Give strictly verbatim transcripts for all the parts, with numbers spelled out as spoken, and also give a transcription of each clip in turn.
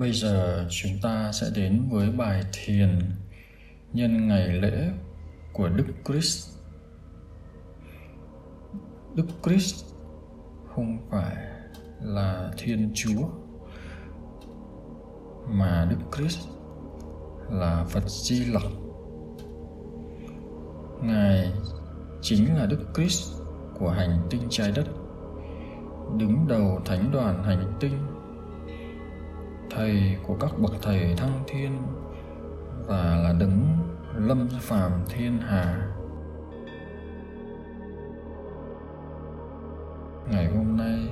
Bây giờ chúng ta sẽ đến với bài thiền nhân ngày lễ của Đức Christ. Đức Christ không phải là Thiên Chúa, mà Đức Christ là Phật Di Lặc. Ngài chính là Đức Christ của hành tinh trái đất, đứng đầu thánh đoàn hành tinh, thầy của các bậc thầy Thăng Thiên và là Đấng Lâm Phàm Thiên Hà. Ngày hôm nay,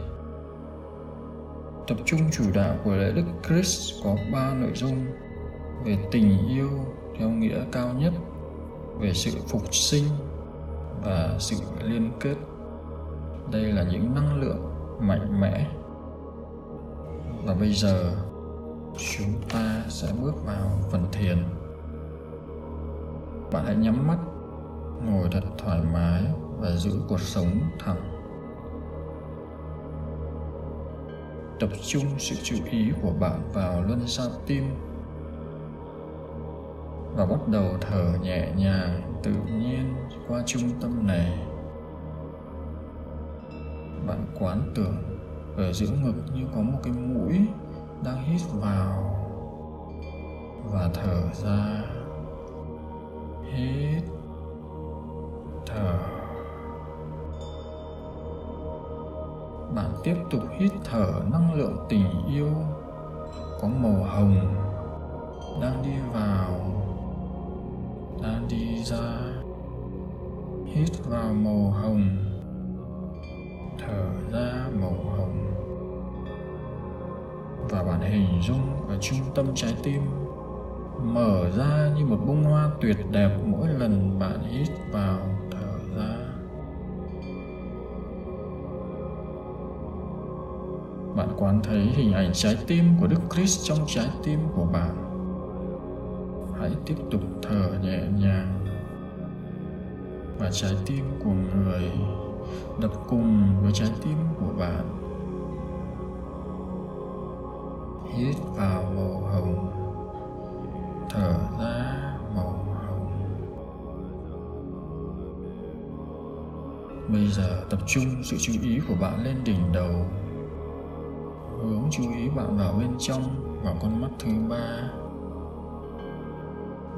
tập trung chủ đạo của lễ Đức Christ có ba nội dung: về tình yêu theo nghĩa cao nhất, về sự phục sinh và sự liên kết. Đây là những năng lượng mạnh mẽ. Và bây giờ chúng ta sẽ bước vào phần thiền. Bạn hãy nhắm mắt, ngồi thật thoải mái và giữ cột sống thẳng. Tập trung sự chú ý của bạn vào luân xa tim và bắt đầu thở nhẹ nhàng tự nhiên qua trung tâm này. Bạn quán tưởng ở giữa ngực như có một cái mũi đang hít vào và thở ra, hít, thở. Bạn tiếp tục hít thở năng lượng tình yêu có màu hồng đang đi vào, đang đi ra. Hít vào màu hồng, thở ra màu hồng. Và bạn hình dung ở trung tâm trái tim mở ra như một bông hoa tuyệt đẹp mỗi lần bạn hít vào, thở ra. Bạn quán thấy hình ảnh trái tim của Đức Christ trong trái tim của bạn. Hãy tiếp tục thở nhẹ nhàng và trái tim của người đập cùng với trái tim của bạn. Hít vào màu hồng, thở ra màu hồng. Bây giờ tập trung sự chú ý của bạn lên đỉnh đầu, hướng chú ý bạn vào bên trong, vào con mắt thứ ba.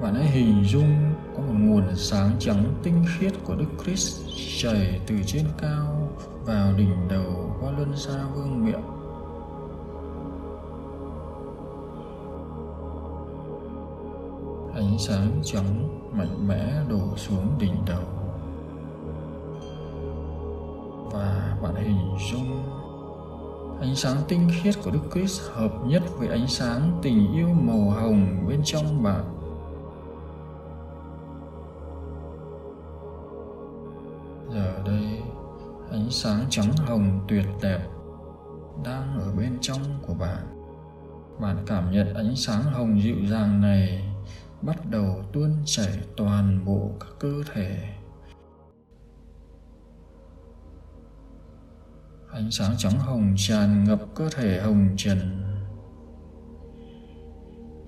Bạn hãy hình dung có một nguồn sáng trắng tinh khiết của Đức Christ chảy từ trên cao vào đỉnh đầu qua luân xa vương miệng. Ánh sáng trắng mạnh mẽ đổ xuống đỉnh đầu và bạn hình dung ánh sáng tinh khiết của Đức Christ hợp nhất với ánh sáng tình yêu màu hồng bên trong bạn. Giờ đây, ánh sáng trắng hồng tuyệt đẹp đang ở bên trong của bạn. Bạn cảm nhận ánh sáng hồng dịu dàng này bắt đầu tuôn chảy toàn bộ các cơ thể. Ánh sáng trắng hồng tràn ngập cơ thể hồng trần,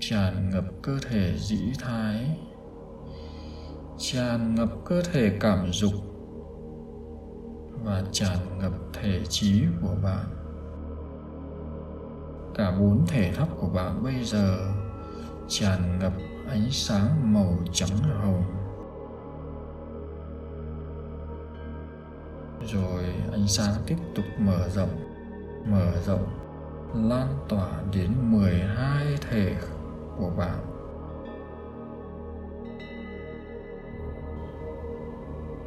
tràn ngập cơ thể dĩ thái, tràn ngập cơ thể cảm dục và tràn ngập thể trí của bạn. Cả bốn thể thấp của bạn bây giờ tràn ngập ánh sáng màu trắng hồng. Rồi ánh sáng tiếp tục mở rộng, mở rộng, lan tỏa đến mười hai thể của bạn.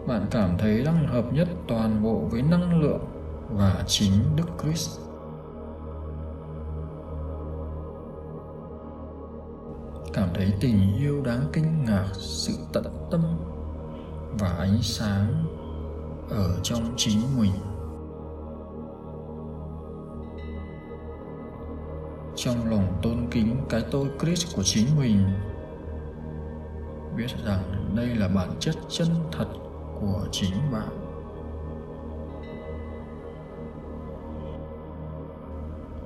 Bạn cảm thấy đang hợp nhất toàn bộ với năng lượng và chính Đức Christ. Cảm thấy tình yêu đáng kinh ngạc, sự tận tâm và ánh sáng ở trong chính mình. Trong lòng tôn kính cái tôi Christ của chính mình, biết rằng đây là bản chất chân thật của chính bạn.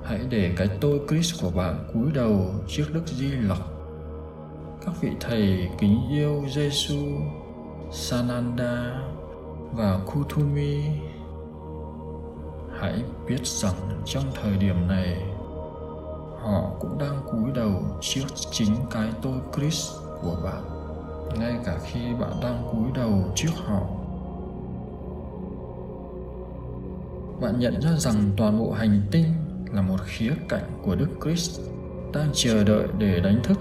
Hãy để cái tôi Christ của bạn cúi đầu trước Đức Di Lặc. Các vị thầy kính yêu Jesus, Sananda và Kuthumi, hãy biết rằng trong thời điểm này, họ cũng đang cúi đầu trước chính cái tôi Christ của bạn, ngay cả khi bạn đang cúi đầu trước họ. Bạn nhận ra rằng toàn bộ hành tinh là một khía cạnh của Đức Christ đang chờ đợi để đánh thức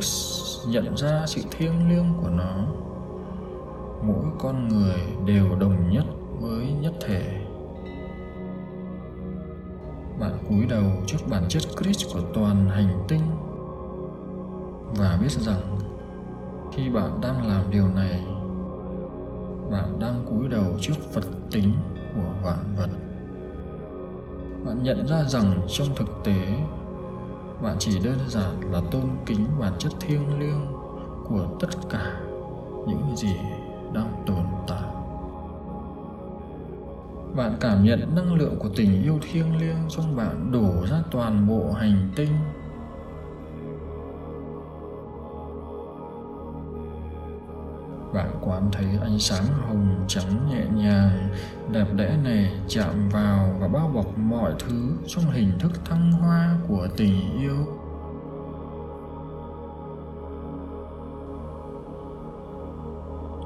nhận ra sự thiêng liêng của nó. Mỗi con người đều đồng nhất với nhất thể. Bạn cúi đầu trước bản chất Christ của toàn hành tinh và biết rằng khi bạn đang làm điều này, bạn đang cúi đầu trước Phật tính của vạn vật. Bạn nhận ra rằng trong thực tế, bạn chỉ đơn giản là tôn kính bản chất thiêng liêng của tất cả những gì đang tồn tại. Bạn cảm nhận năng lượng của tình yêu thiêng liêng trong bạn đổ ra toàn bộ hành tinh. Bạn quán thấy ánh sáng hồng trắng nhẹ nhàng, đẹp đẽ này chạm vào và bao bọc mọi thứ trong hình thức thăng hoa của tình yêu.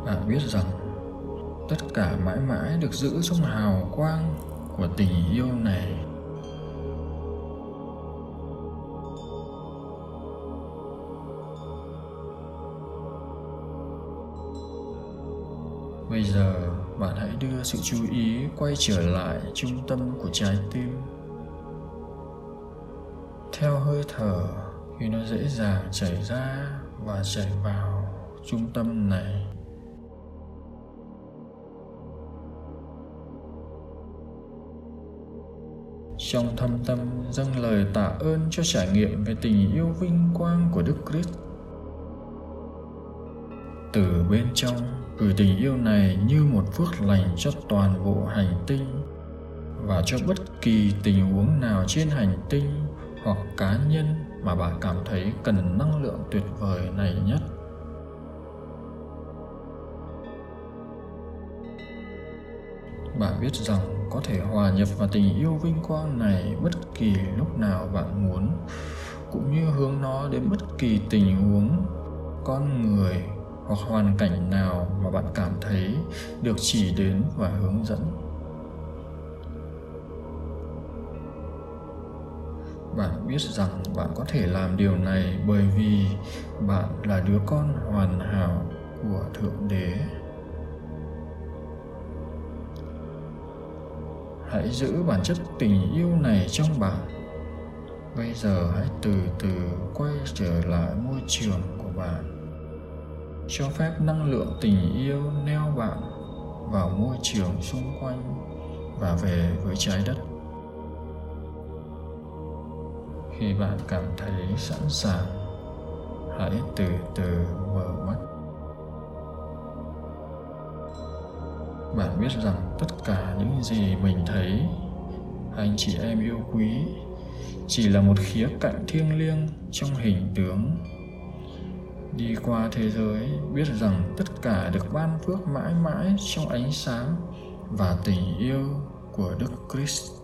Bạn biết rằng tất cả mãi mãi được giữ trong hào quang của tình yêu này. Bây giờ, bạn hãy đưa sự chú ý quay trở lại trung tâm của trái tim. Theo hơi thở thì nó dễ dàng chảy ra và chảy vào trung tâm này. Trong thâm tâm dâng lời tạ ơn cho trải nghiệm về tình yêu vinh quang của Đức Christ. Từ bên trong, gửi tình yêu này như một phước lành cho toàn bộ hành tinh và cho bất kỳ tình huống nào trên hành tinh hoặc cá nhân mà bạn cảm thấy cần năng lượng tuyệt vời này nhất. Bạn biết rằng có thể hòa nhập vào tình yêu vinh quang này bất kỳ lúc nào bạn muốn, cũng như hướng nó đến bất kỳ tình huống, con người hoặc hoàn cảnh nào mà bạn cảm thấy được chỉ đến và hướng dẫn. Bạn biết rằng bạn có thể làm điều này bởi vì bạn là đứa con hoàn hảo của Thượng Đế. Hãy giữ bản chất tình yêu này trong bạn. Bây giờ hãy từ từ quay trở lại môi trường của bạn. Cho phép năng lượng tình yêu neo bạn vào môi trường xung quanh và về với trái đất. Khi bạn cảm thấy sẵn sàng, hãy từ từ mở mắt. Bạn biết rằng tất cả những gì mình thấy, anh chị em yêu quý, chỉ là một khía cạnh thiêng liêng trong hình tướng. Đi qua thế giới, biết rằng tất cả được ban phước mãi mãi trong ánh sáng và tình yêu của Đức Christ.